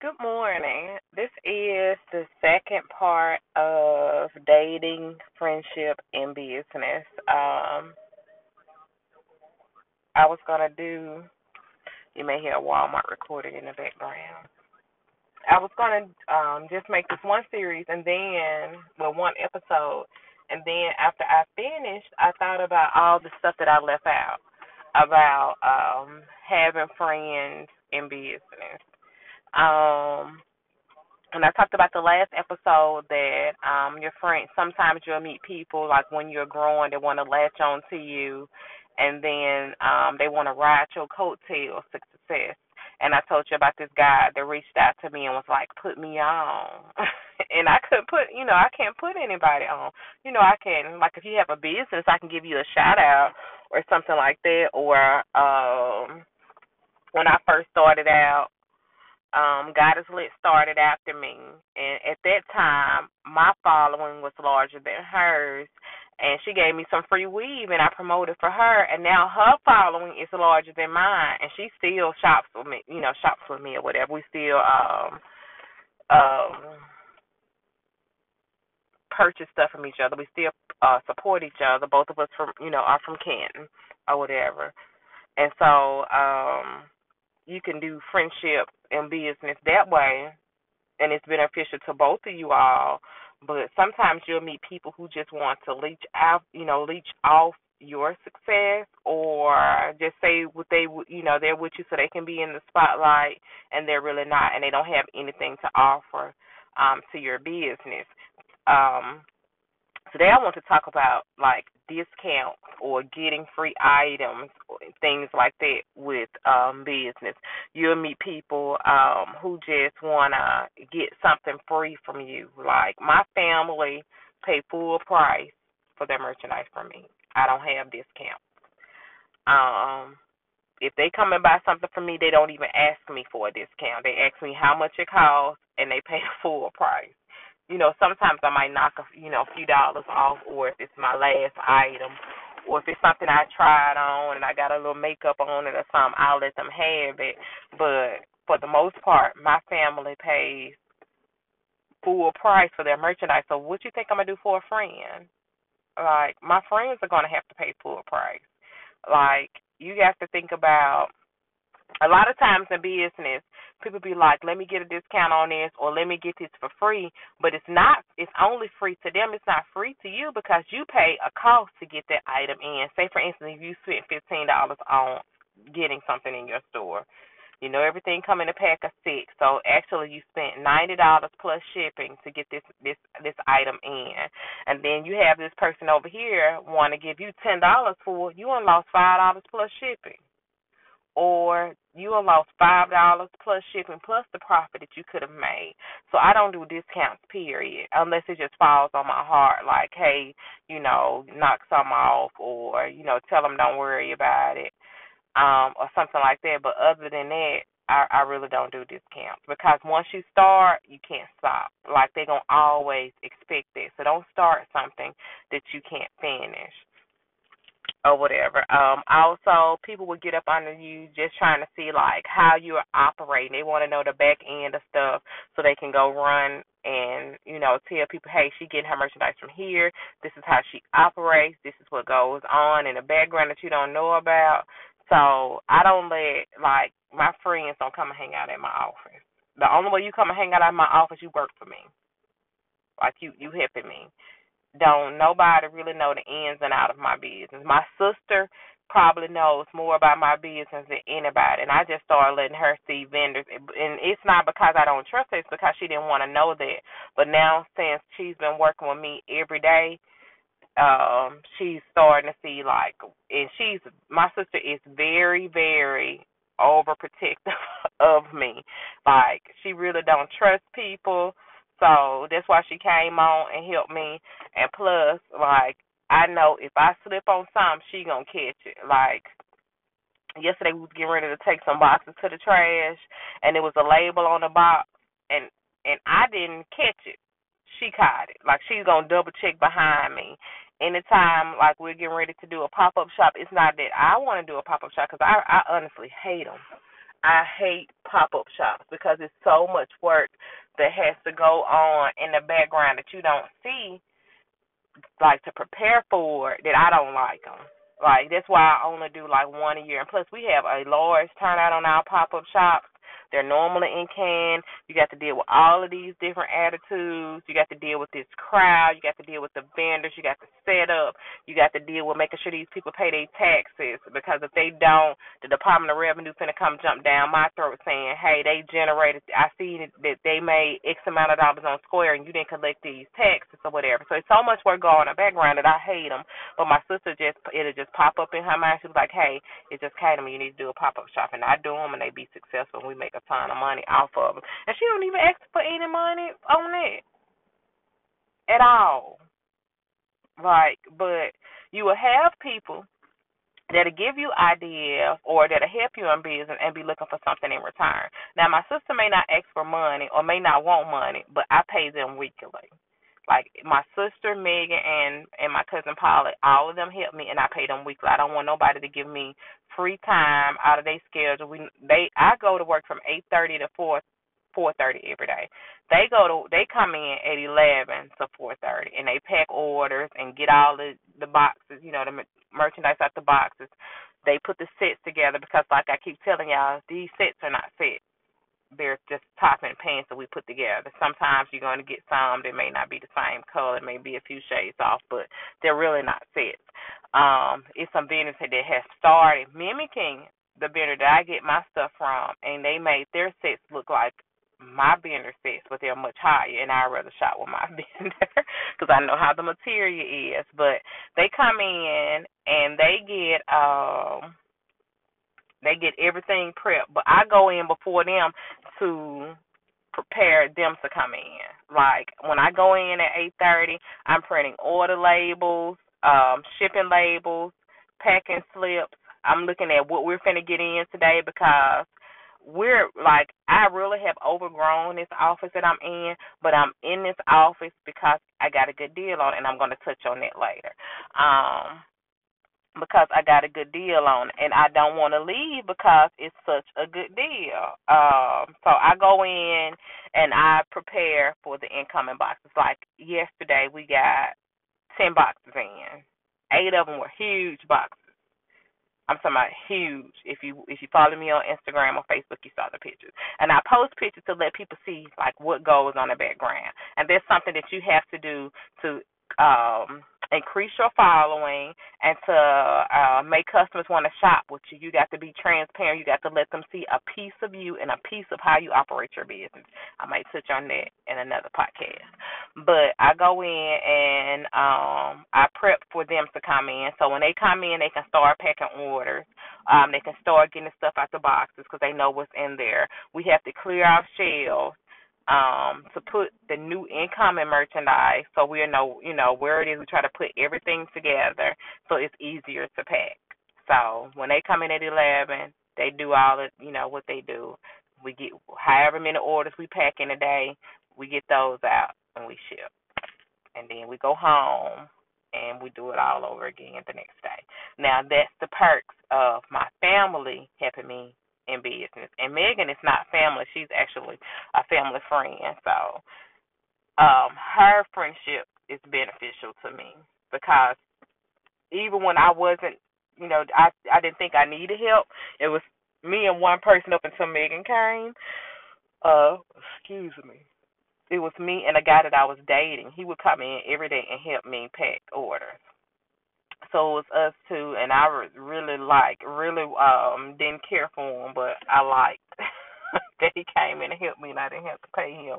Good morning. This is the second part of dating, friendship, and business. I was going to do, you may hear a Walmart recorded in the background. I was going to just make this one series and then, one episode, and then after I finished, I thought about all the stuff that I left out about having friends and business. And I talked about the last episode that your friends, sometimes you'll meet people, like when you're growing, they want to latch on to you, and then they want to ride your coattails to success. And I told you about this guy that reached out to me and was like, put me on. And I couldn't put, I can't put anybody on. I can, like if you have a business, I can give you a shout out or something like that. Or when I first started out, Goddess Lit started after me, and at that time, my following was larger than hers, and she gave me some free weave, and I promoted for her, and now her following is larger than mine, and she still shops with me or whatever. We still purchase stuff from each other. We still support each other. Both of us are from Canton or whatever, and so you can do friendship and business that way, and it's beneficial to both of you all. But sometimes you'll meet people who just want to leech off your success, or just say what they're with you so they can be in the spotlight, and they're really not, and they don't have anything to offer to your business. Today I want to talk about like discounts or getting free items, things like that with business. You'll meet people who just want to get something free from you. Like my family pay full price for their merchandise from me. I don't have discounts. If they come and buy something from me, they don't even ask me for a discount. They ask me how much it costs, and they pay full price. Sometimes I might knock a few dollars off, or if it's my last item, or if it's something I tried on and I got a little makeup on it or something, I'll let them have it. But for the most part, my family pays full price for their merchandise. So what you think I'm going to do for a friend? Like, my friends are going to have to pay full price. Like, you have to think about, a lot of times in business, people be like, let me get a discount on this, or let me get this for free. But it's not. It's only free to them. It's not free to you because you pay a cost to get that item in. Say, for instance, if you spent $15 on getting something in your store. Everything come in a pack of 6. So, actually, you spent $90 plus shipping to get this item in. And then you have this person over here want to give you $10 for it. You only lost $5 plus shipping. Or you lost $5 plus shipping plus the profit that you could have made. So I don't do discounts, period, unless it just falls on my heart, like, hey, knock some off, or, tell them don't worry about it, or something like that. But other than that, I really don't do discounts, because once you start, you can't stop. Like, they're going to always expect it. So don't start something that you can't finish. Or whatever. Also, people will get up under you just trying to see, like, how you're operating. They want to know the back end of stuff so they can go run and, tell people, hey, she getting her merchandise from here. This is how she operates. This is what goes on in the background that you don't know about. So I don't let, like, my friends don't come and hang out at my office. The only way you come and hang out at my office, you work for me. Like, you helping me. Don't nobody really know the ins and out of my business. My sister probably knows more about my business than anybody, and I just started letting her see vendors. And it's not because I don't trust her, it's because she didn't want to know that. But now, since she's been working with me every day, she's starting to see, like, and my sister is very, very overprotective of me. Like, she really don't trust people. So that's why she came on and helped me. And plus, like, I know if I slip on something, she going to catch it. Like, yesterday we was getting ready to take some boxes to the trash, and it was a label on the box, and I didn't catch it. She caught it. Like, she's going to double-check behind me. Anytime, like, we're getting ready to do a pop-up shop, it's not that I want to do a pop-up shop, because I honestly hate them. I hate pop-up shops, because it's so much work that has to go on in the background that you don't see, like, to prepare for it, that I don't like them. Like, that's why I only do, like, one a year. And plus, we have a large turnout on our pop-up shops. They're normally in Cannes. You got to deal with all of these different attitudes. You got to deal with this crowd. You got to deal with the vendors. You got to set up. You got to deal with making sure these people pay their taxes, because if they don't, the Department of Revenue is going to come jump down my throat saying, hey, they generated, I see that they made X amount of dollars on Square and you didn't collect these taxes or whatever. So it's so much work going in the background that I hate them. But my sister, it'll just pop up in her mind. She was like, hey, it just came to me. You need to do a pop-up shop. And I do them and they be successful and we make a ton of money off of them, and she don't even ask for any money on it at all. Like, but you will have people that'll give you ideas or that'll help you in business and be looking for something in return. Now, my sister may not ask for money or may not want money, but I pay them weekly. Like, my sister, Megan, and my cousin, Paula, all of them help me, and I pay them weekly. I don't want nobody to give me free time out of their schedule. I go to work from 8:30 to 4:30 every day. They come in at 11 to 4:30, and they pack orders and get all the boxes, you know, the merchandise out the boxes. They put the sets together because, like I keep telling y'all, these sets are not sets. They're just top and pants that we put together. Sometimes you're going to get some that may not be the same color. It may be a few shades off, but they're really not sets. It's some vendors that have started mimicking the vendor that I get my stuff from, and they made their sets look like my vendor sets, but they're much higher, and I'd rather shop with my vendor because I know how the material is. But they come in, and they get everything prepped, but I go in before them to prepare them to come in. Like, when I go in at 8:30, I'm printing order labels, shipping labels, packing slips. I'm looking at what we're finna get in today, because we're, like, I really have overgrown this office that I'm in, but I'm in this office because I got a good deal on it, and I'm going to touch on that later. Because I got a good deal on it, and I don't want to leave because it's such a good deal. So I go in and I prepare for the incoming boxes. Like yesterday, we got 10 boxes in. 8 of them were huge boxes. I'm talking about huge. If you follow me on Instagram or Facebook, you saw the pictures. And I post pictures to let people see, like, what goes on the background. And that's something that you have to do to increase your following and to make customers want to shop with you. You got to be transparent. You got to let them see a piece of you and a piece of how you operate your business. I might touch on that in another podcast. But I go in and I prep for them to come in. So when they come in, they can start packing orders. They can start getting stuff out the boxes because they know what's in there. We have to clear our shelves to put the new incoming merchandise, so we know, you know, where it is. We try to put everything together so it's easier to pack. So when they come in at 11, they do all of, you know, what they do. We get however many orders we pack in a day, we get those out and we ship. And then we go home and we do it all over again the next day. Now, that's the perks of my family helping me in business. And Megan is not family. She's actually a family friend. So her friendship is beneficial to me, because even when I wasn't, you know, I didn't think I needed help, it was me and one person up until Megan came. Excuse me. It was me and a guy that I was dating. He would come in every day and help me pack orders. So it was us two, and I really didn't care for him, but I liked that he came in and helped me, and I didn't have to pay him.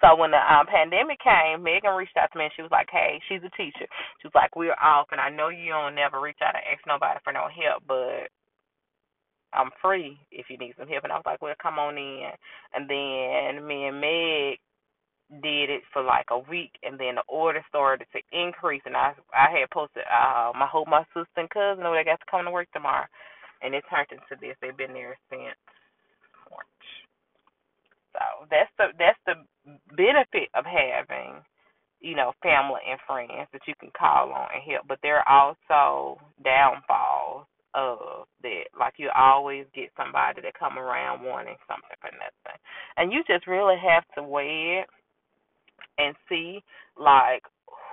So when the pandemic came, Megan reached out to me, and she was like, hey, she's a teacher. She was like, we're off, and I know you don't never reach out and ask nobody for no help, but I'm free if you need some help. And I was like, well, come on in. And then me and Meg did it for like a week, and then the order started to increase, and I had posted my whole, my sister and cousin, they got to come to work tomorrow, and it turned into this. They've been there since March. So that's the benefit of having, you know, family and friends that you can call on and help. But there are also downfalls of that. Like you always get somebody that come around wanting something for nothing. And you just really have to weigh it and see, like,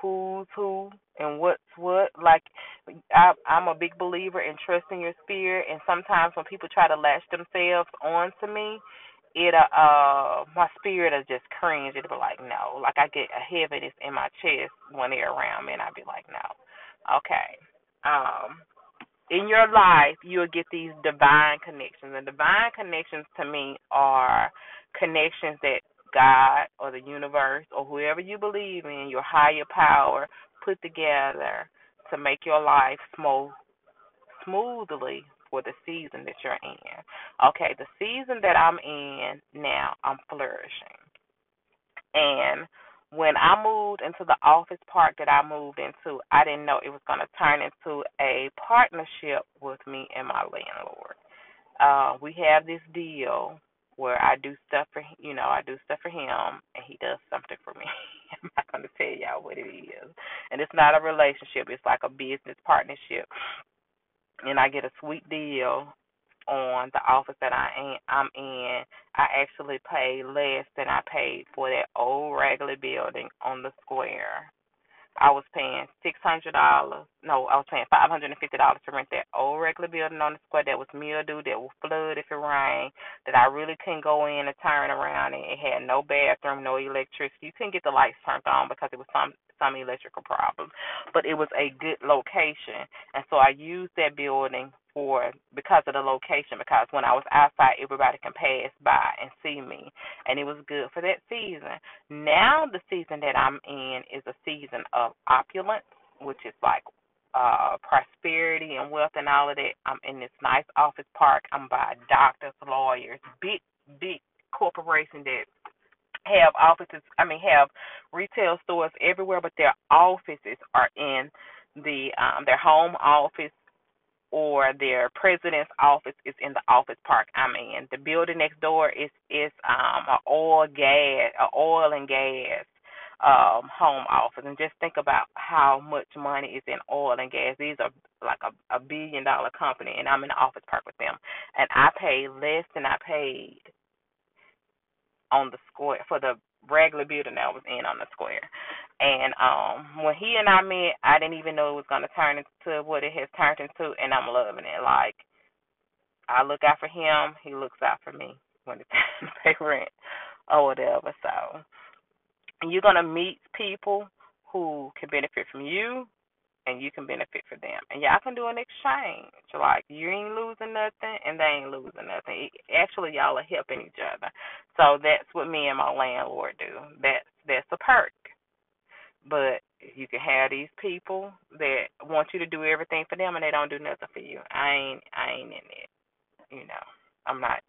who's who and what's what. Like, I'm a big believer in trusting your spirit, and sometimes when people try to lash themselves onto me, my spirit will just cringe. It'll be like, no. Like, I get a heaviness in my chest when they're around me, and I'll be like, no. Okay. In your life, you'll get these divine connections. And divine connections, to me, are connections that God or the universe or whoever you believe in, your higher power, put together to make your life smoothly for the season that you're in. Okay, the season that I'm in now, I'm flourishing. And when I moved into the office park that I moved into, I didn't know it was going to turn into a partnership with me and my landlord. We have this deal where I do stuff for, I do stuff for him, and he does something for me. I'm not going to tell y'all what it is. And it's not a relationship. It's like a business partnership. And I get a sweet deal on the office that I'm in. I actually pay less than I paid for that old raggedy building on the square. I was paying $550 to rent that old regular building on the square that was mildew, that would flood if it rained, that I really couldn't go in and turn around, and it had no bathroom, no electricity. You couldn't get the lights turned on because it was some electrical problem. But it was a good location, and so I used that building because of the location, because when I was outside, everybody can pass by and see me, and it was good for that season. Now the season that I'm in is a season of opulence, which is like prosperity and wealth and all of that. I'm in this nice office park. I'm by doctors, lawyers, big corporations that have offices. I mean, have retail stores everywhere, but their offices are in their home office, or their president's office is in the office park I'm in. The building next door is an oil and gas home office. And just think about how much money is in oil and gas. These are like a $1 billion company, and I'm in the office park with them. And I paid less than I paid on the square for the regular building that I was in on the square. And when he and I met, I didn't even know it was going to turn into what it has turned into, and I'm loving it. Like, I look out for him, he looks out for me when it's time to pay rent or whatever. So you're going to meet people who can benefit from you, and you can benefit from them. And y'all can do an exchange. Like, you ain't losing nothing, and they ain't losing nothing. Actually, y'all are helping each other. So that's what me and my landlord do. That's a perk. But you can have these people that want you to do everything for them, and they don't do nothing for you. I ain't in it. I'm not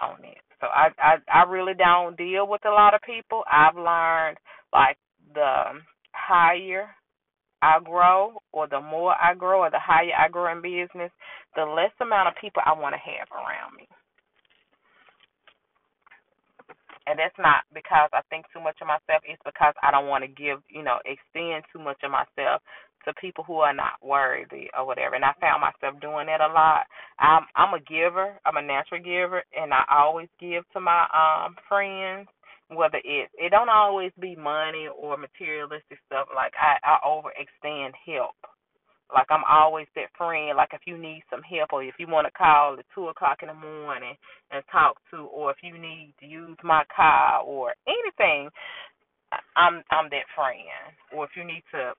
on it. So I really don't deal with a lot of people. I've learned, like, the higher I grow, or the more I grow, or the higher I grow in business, the less amount of people I want to have around me. And that's not because I think too much of myself. It's because I don't want to extend too much of myself to people who are not worthy or whatever. And I found myself doing that a lot. I'm a giver. I'm a natural giver, and I always give to my friends. Whether it don't always be money or materialistic stuff. Like, I overextend help. Like, I'm always that friend. Like, if you need some help, or if you want to call at 2 o'clock in the morning and talk to, or if you need to use my car or anything, I'm that friend. Or if you need to,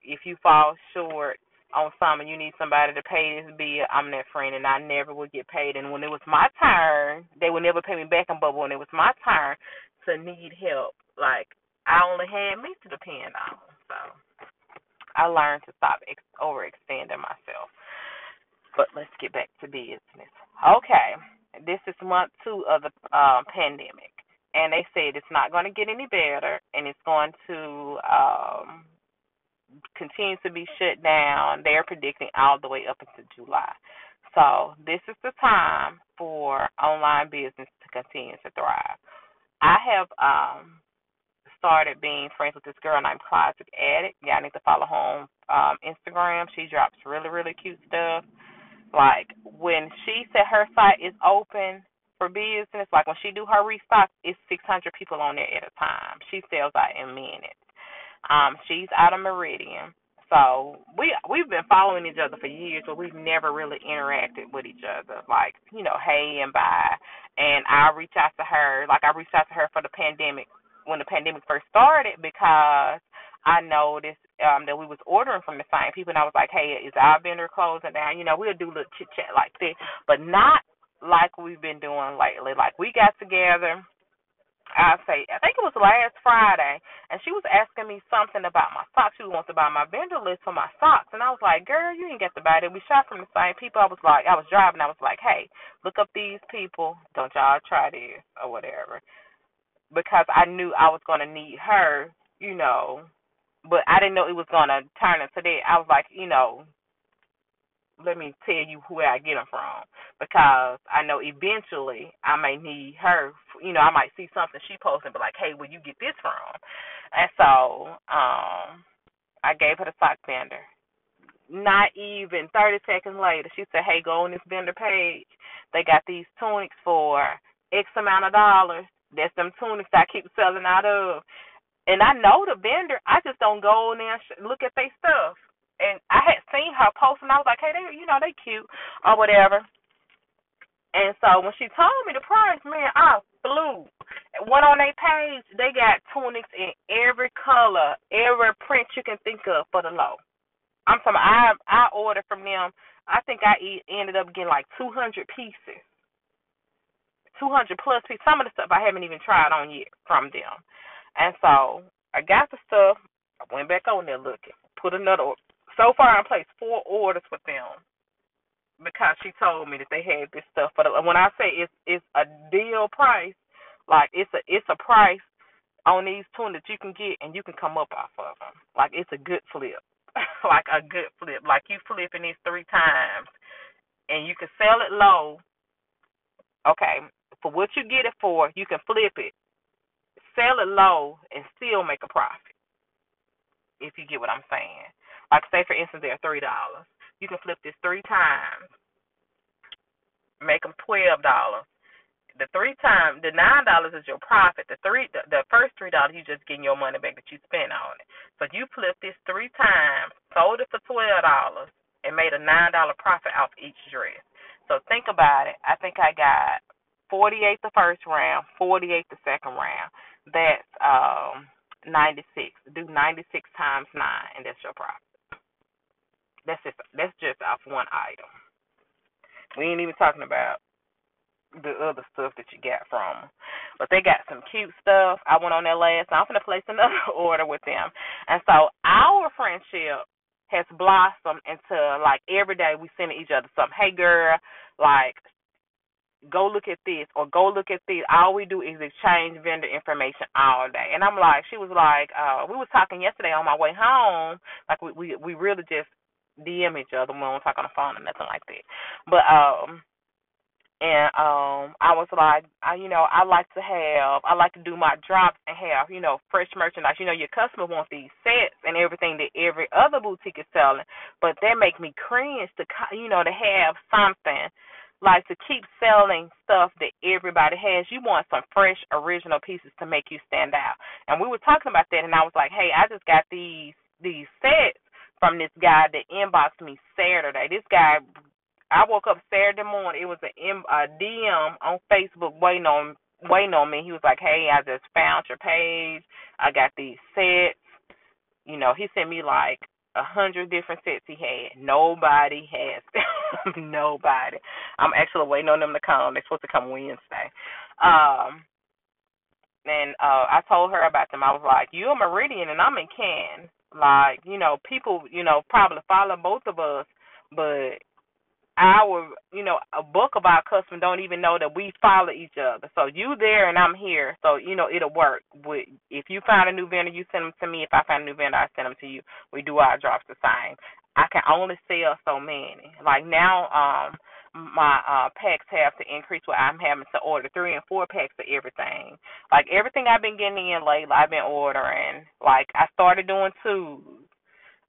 if you fall short on something, you need somebody to pay this bill, I'm that friend, and I never would get paid. And when it was my turn, they would never pay me back, but when it was my turn to need help, like, I only had me to depend on. So I learned to stop overextending myself. But let's get back to business. Okay, this is month 2 of the pandemic, and they said it's not going to get any better, and it's going to continues to be shut down. They're predicting all the way up into July. So this is the time for online business to continue to thrive. I have started being friends with this girl named Classic Addict. Y'all need to follow her on Instagram. She drops really, really cute stuff. Like, when she said her site is open for business, like when she do her restock, it's 600 people on there at a time. She sells out in minutes. She's out of Meridian. So we've been following each other for years, but we've never really interacted with each other, like, you know, hey and bye. And I reach out to her, like I reached out to her for the pandemic, when the pandemic first started, because I noticed that we was ordering from the same people, and I was like, hey, is our vendor closing down? You know, we'll do a little chit-chat like this, but not like we've been doing lately. Like, we got together, I think it was last Friday, and she was asking me something about my socks. She wants to buy my vendor list for my socks, and I was like, girl, you didn't get to buy that. We shop from the same people. I was driving. I was like, hey, look up these people. Don't y'all try this or whatever, because I knew I was going to need her, you know, but I didn't know it was going to turn into that. I was like, you know, let me tell you where I get them from, because I know eventually I may need her. You know, I might see something she posts and be like, hey, where you get this from? And so I gave her the sock vendor. Not even 30 seconds later, she said, hey, go on this vendor page. They got these tunics for X amount of dollars. That's them tunics I keep selling out of. And I know the vendor. I just don't go on there and look at their stuff. And I had seen her post, and I was like, hey, they, you know, they cute or whatever. And so when she told me the price, man, I flew. Went on their page. They got tunics in every color, every print you can think of for the low. I'm talking about, I ordered from them. I think I ended up getting like 200 pieces, 200 plus pieces. Some of the stuff I haven't even tried on yet from them. And so I got the stuff. I went back on there looking, put another order. So far, I placed 4 orders with them because she told me that they had this stuff. But when I say it's a deal price, like it's a price on these tunes that you can get and you can come up off of them. Like, it's a good flip, like a good flip. Like, you flipping this 3 times and you can sell it low. Okay, for what you get it for, you can flip it, sell it low, and still make a profit. If you get what I'm saying. Like, say, for instance, they're $3. You can flip this 3 times, make them $12. The 3 times, the $9 is your profit. The first $3, you just getting your money back that you spent on it. So you flip this 3 times, sold it for $12, and made a $9 profit off each dress. So think about it. I think I got 48 the first round, 48 the second round. That's 96. Do 96 times 9, and that's your profit. That's just off one item. We ain't even talking about the other stuff that you got from them. But they got some cute stuff. I went on there last. I'm going to place another order with them. And so our friendship has blossomed into, like, every day we send each other something. Hey, girl, like, go look at this or go look at this. All we do is exchange vendor information all day. And I'm like, she was like, we was talking yesterday on my way home. Like, we really just DM each other. We don't talk on the phone or nothing like that. But I was like, I like to do my drops and have, you know, fresh merchandise. You know, your customer wants these sets and everything that every other boutique is selling. But that make me cringe to, you know, to have something. Like, to keep selling stuff that everybody has. You want some fresh, original pieces to make you stand out. And we were talking about that, and I was like, hey, I just got these sets from this guy that inboxed me Saturday. This guy, I woke up Saturday morning. It was a DM on Facebook waiting on me. He was like, hey, I just found your page. I got these sets. You know, he sent me, like, 100 different sets he had. Nobody has them. Nobody. I'm actually waiting on them to come. They're supposed to come Wednesday. I told her about them. I was like, you're Meridian and I'm in Cannes. Like, you know, people, you know, probably follow both of us, but a bulk of our customers don't even know that we follow each other. So you there and I'm here. So, you know, it'll work. If you find a new vendor, you send them to me. If I find a new vendor, I send them to you. We do our drops the same. I can only sell so many. Like, now my packs have to increase where I'm having to order 3 and 4 packs of everything. Like, everything I've been getting in lately, I've been ordering. Like, I started doing 2.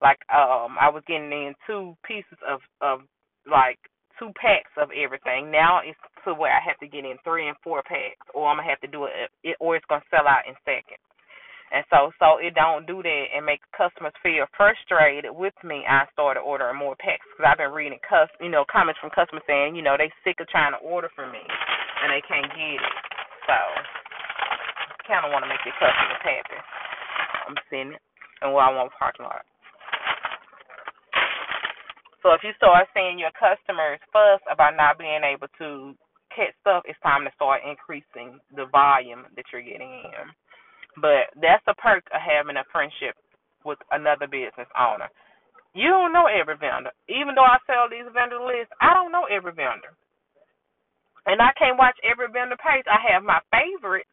Like, I was getting in 2 pieces of like 2 packs of everything. Now it's to where I have to get in 3 and 4 packs, or I'm going to have to do it, or it's going to sell out in seconds. And so it don't do that and make customers feel frustrated with me. I started ordering more packs because I've been reading comments from customers saying, they sick of trying to order from me and they can't get it. So I kind of want to make your customers happy. I'm sending it. And where I want parking lot. So if you start seeing your customers fuss about not being able to catch stuff, it's time to start increasing the volume that you're getting in. But that's the perk of having a friendship with another business owner. You don't know every vendor. Even though I sell these vendor lists, I don't know every vendor. And I can't watch every vendor page. I have my favorites,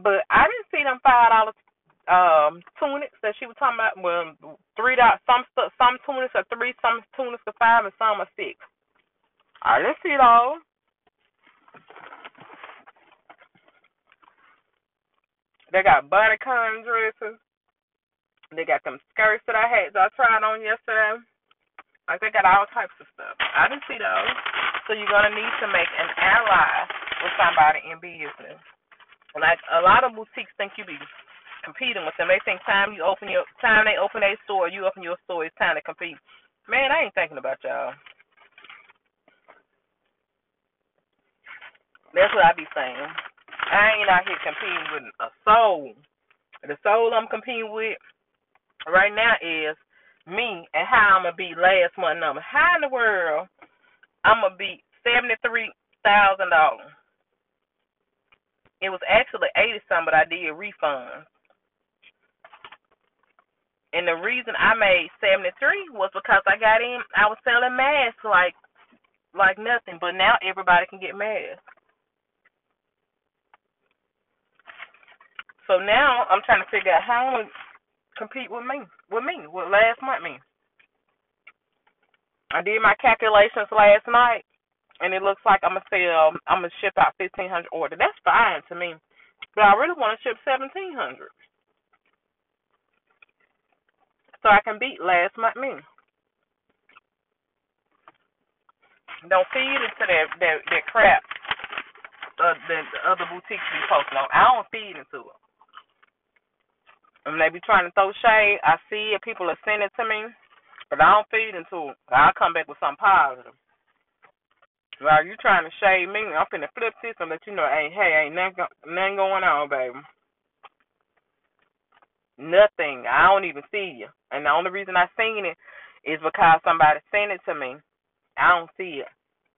but I didn't see them $5 tunics that she was talking about. Well, $3, some tunics are $3, some tunics are $5, and some are $6. All right, let's see those. They got bodycon dresses. They got them skirts that I tried on yesterday. Like, they got all types of stuff. I didn't see those. So you're going to need to make an ally with somebody in business. Like, a lot of boutiques think you be competing with them. They think you open your store, it's time to compete. Man, I ain't thinking about y'all. That's what I be saying. I ain't out here competing with a soul. The soul I'm competing with right now is me and how I'm going to beat last month's number. How in the world I'm going to beat $73,000? It was actually 80-something, but I did refunds. And the reason I made 73 was because I was selling masks like nothing, but now everybody can get masks. So now I'm trying to figure out how I'm going to compete with last month means. I did my calculations last night, and it looks like I'm going to ship out 1,500 orders. That's fine to me, but I really want to ship 1,700. So I can beat last month mean. Don't feed into that crap that the other boutiques be posting on. I don't feed into it. And they be trying to throw shade. I see it. People are sending it to me, but I don't feed into it. I'll come back with something positive. Like, you trying to shade me, I'm finna flip this and let you know, hey, ain't nothing going on, baby. Nothing. I don't even see you. And the only reason I seen it is because somebody sent it to me. I don't see it.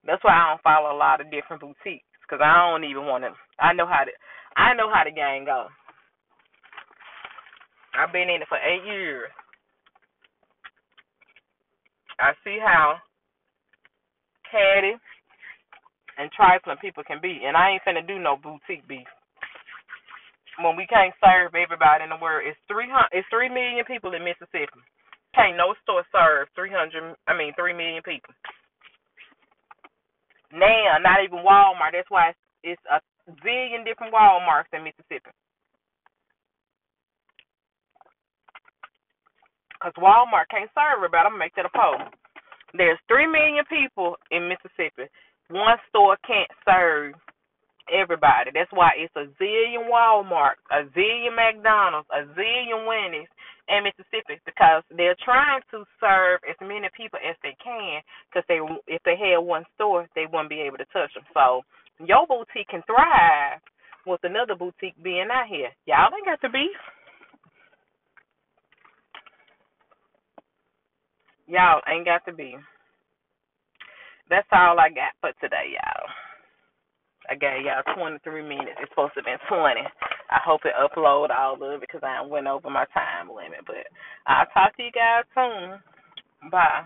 That's why I don't follow a lot of different boutiques, because I don't even want to. I know how the game goes. I've been in it for 8 years. I see how catty and trifling people can be, and I ain't finna do no boutique beef. When we can't serve everybody in the world, it's 3 million people in Mississippi. Can't no store serve 3 million people. Now, not even Walmart. That's why it's a zillion different Walmarts in Mississippi. Because Walmart can't serve everybody. I'm going to make that a poll. There's 3 million people in Mississippi. One store can't serve everybody. That's why it's a zillion Walmart, a zillion McDonald's, a zillion Wendy's in Mississippi, because they're trying to serve as many people as they can, because if they had one store, they wouldn't be able to touch them. So your boutique can thrive with another boutique being out here. Y'all ain't got to beef. Y'all ain't got to beef. That's all I got for today, y'all. I gave y'all 23 minutes. It's supposed to have been 20. I hope it upload all of it because I went over my time limit. But I'll talk to you guys soon. Bye.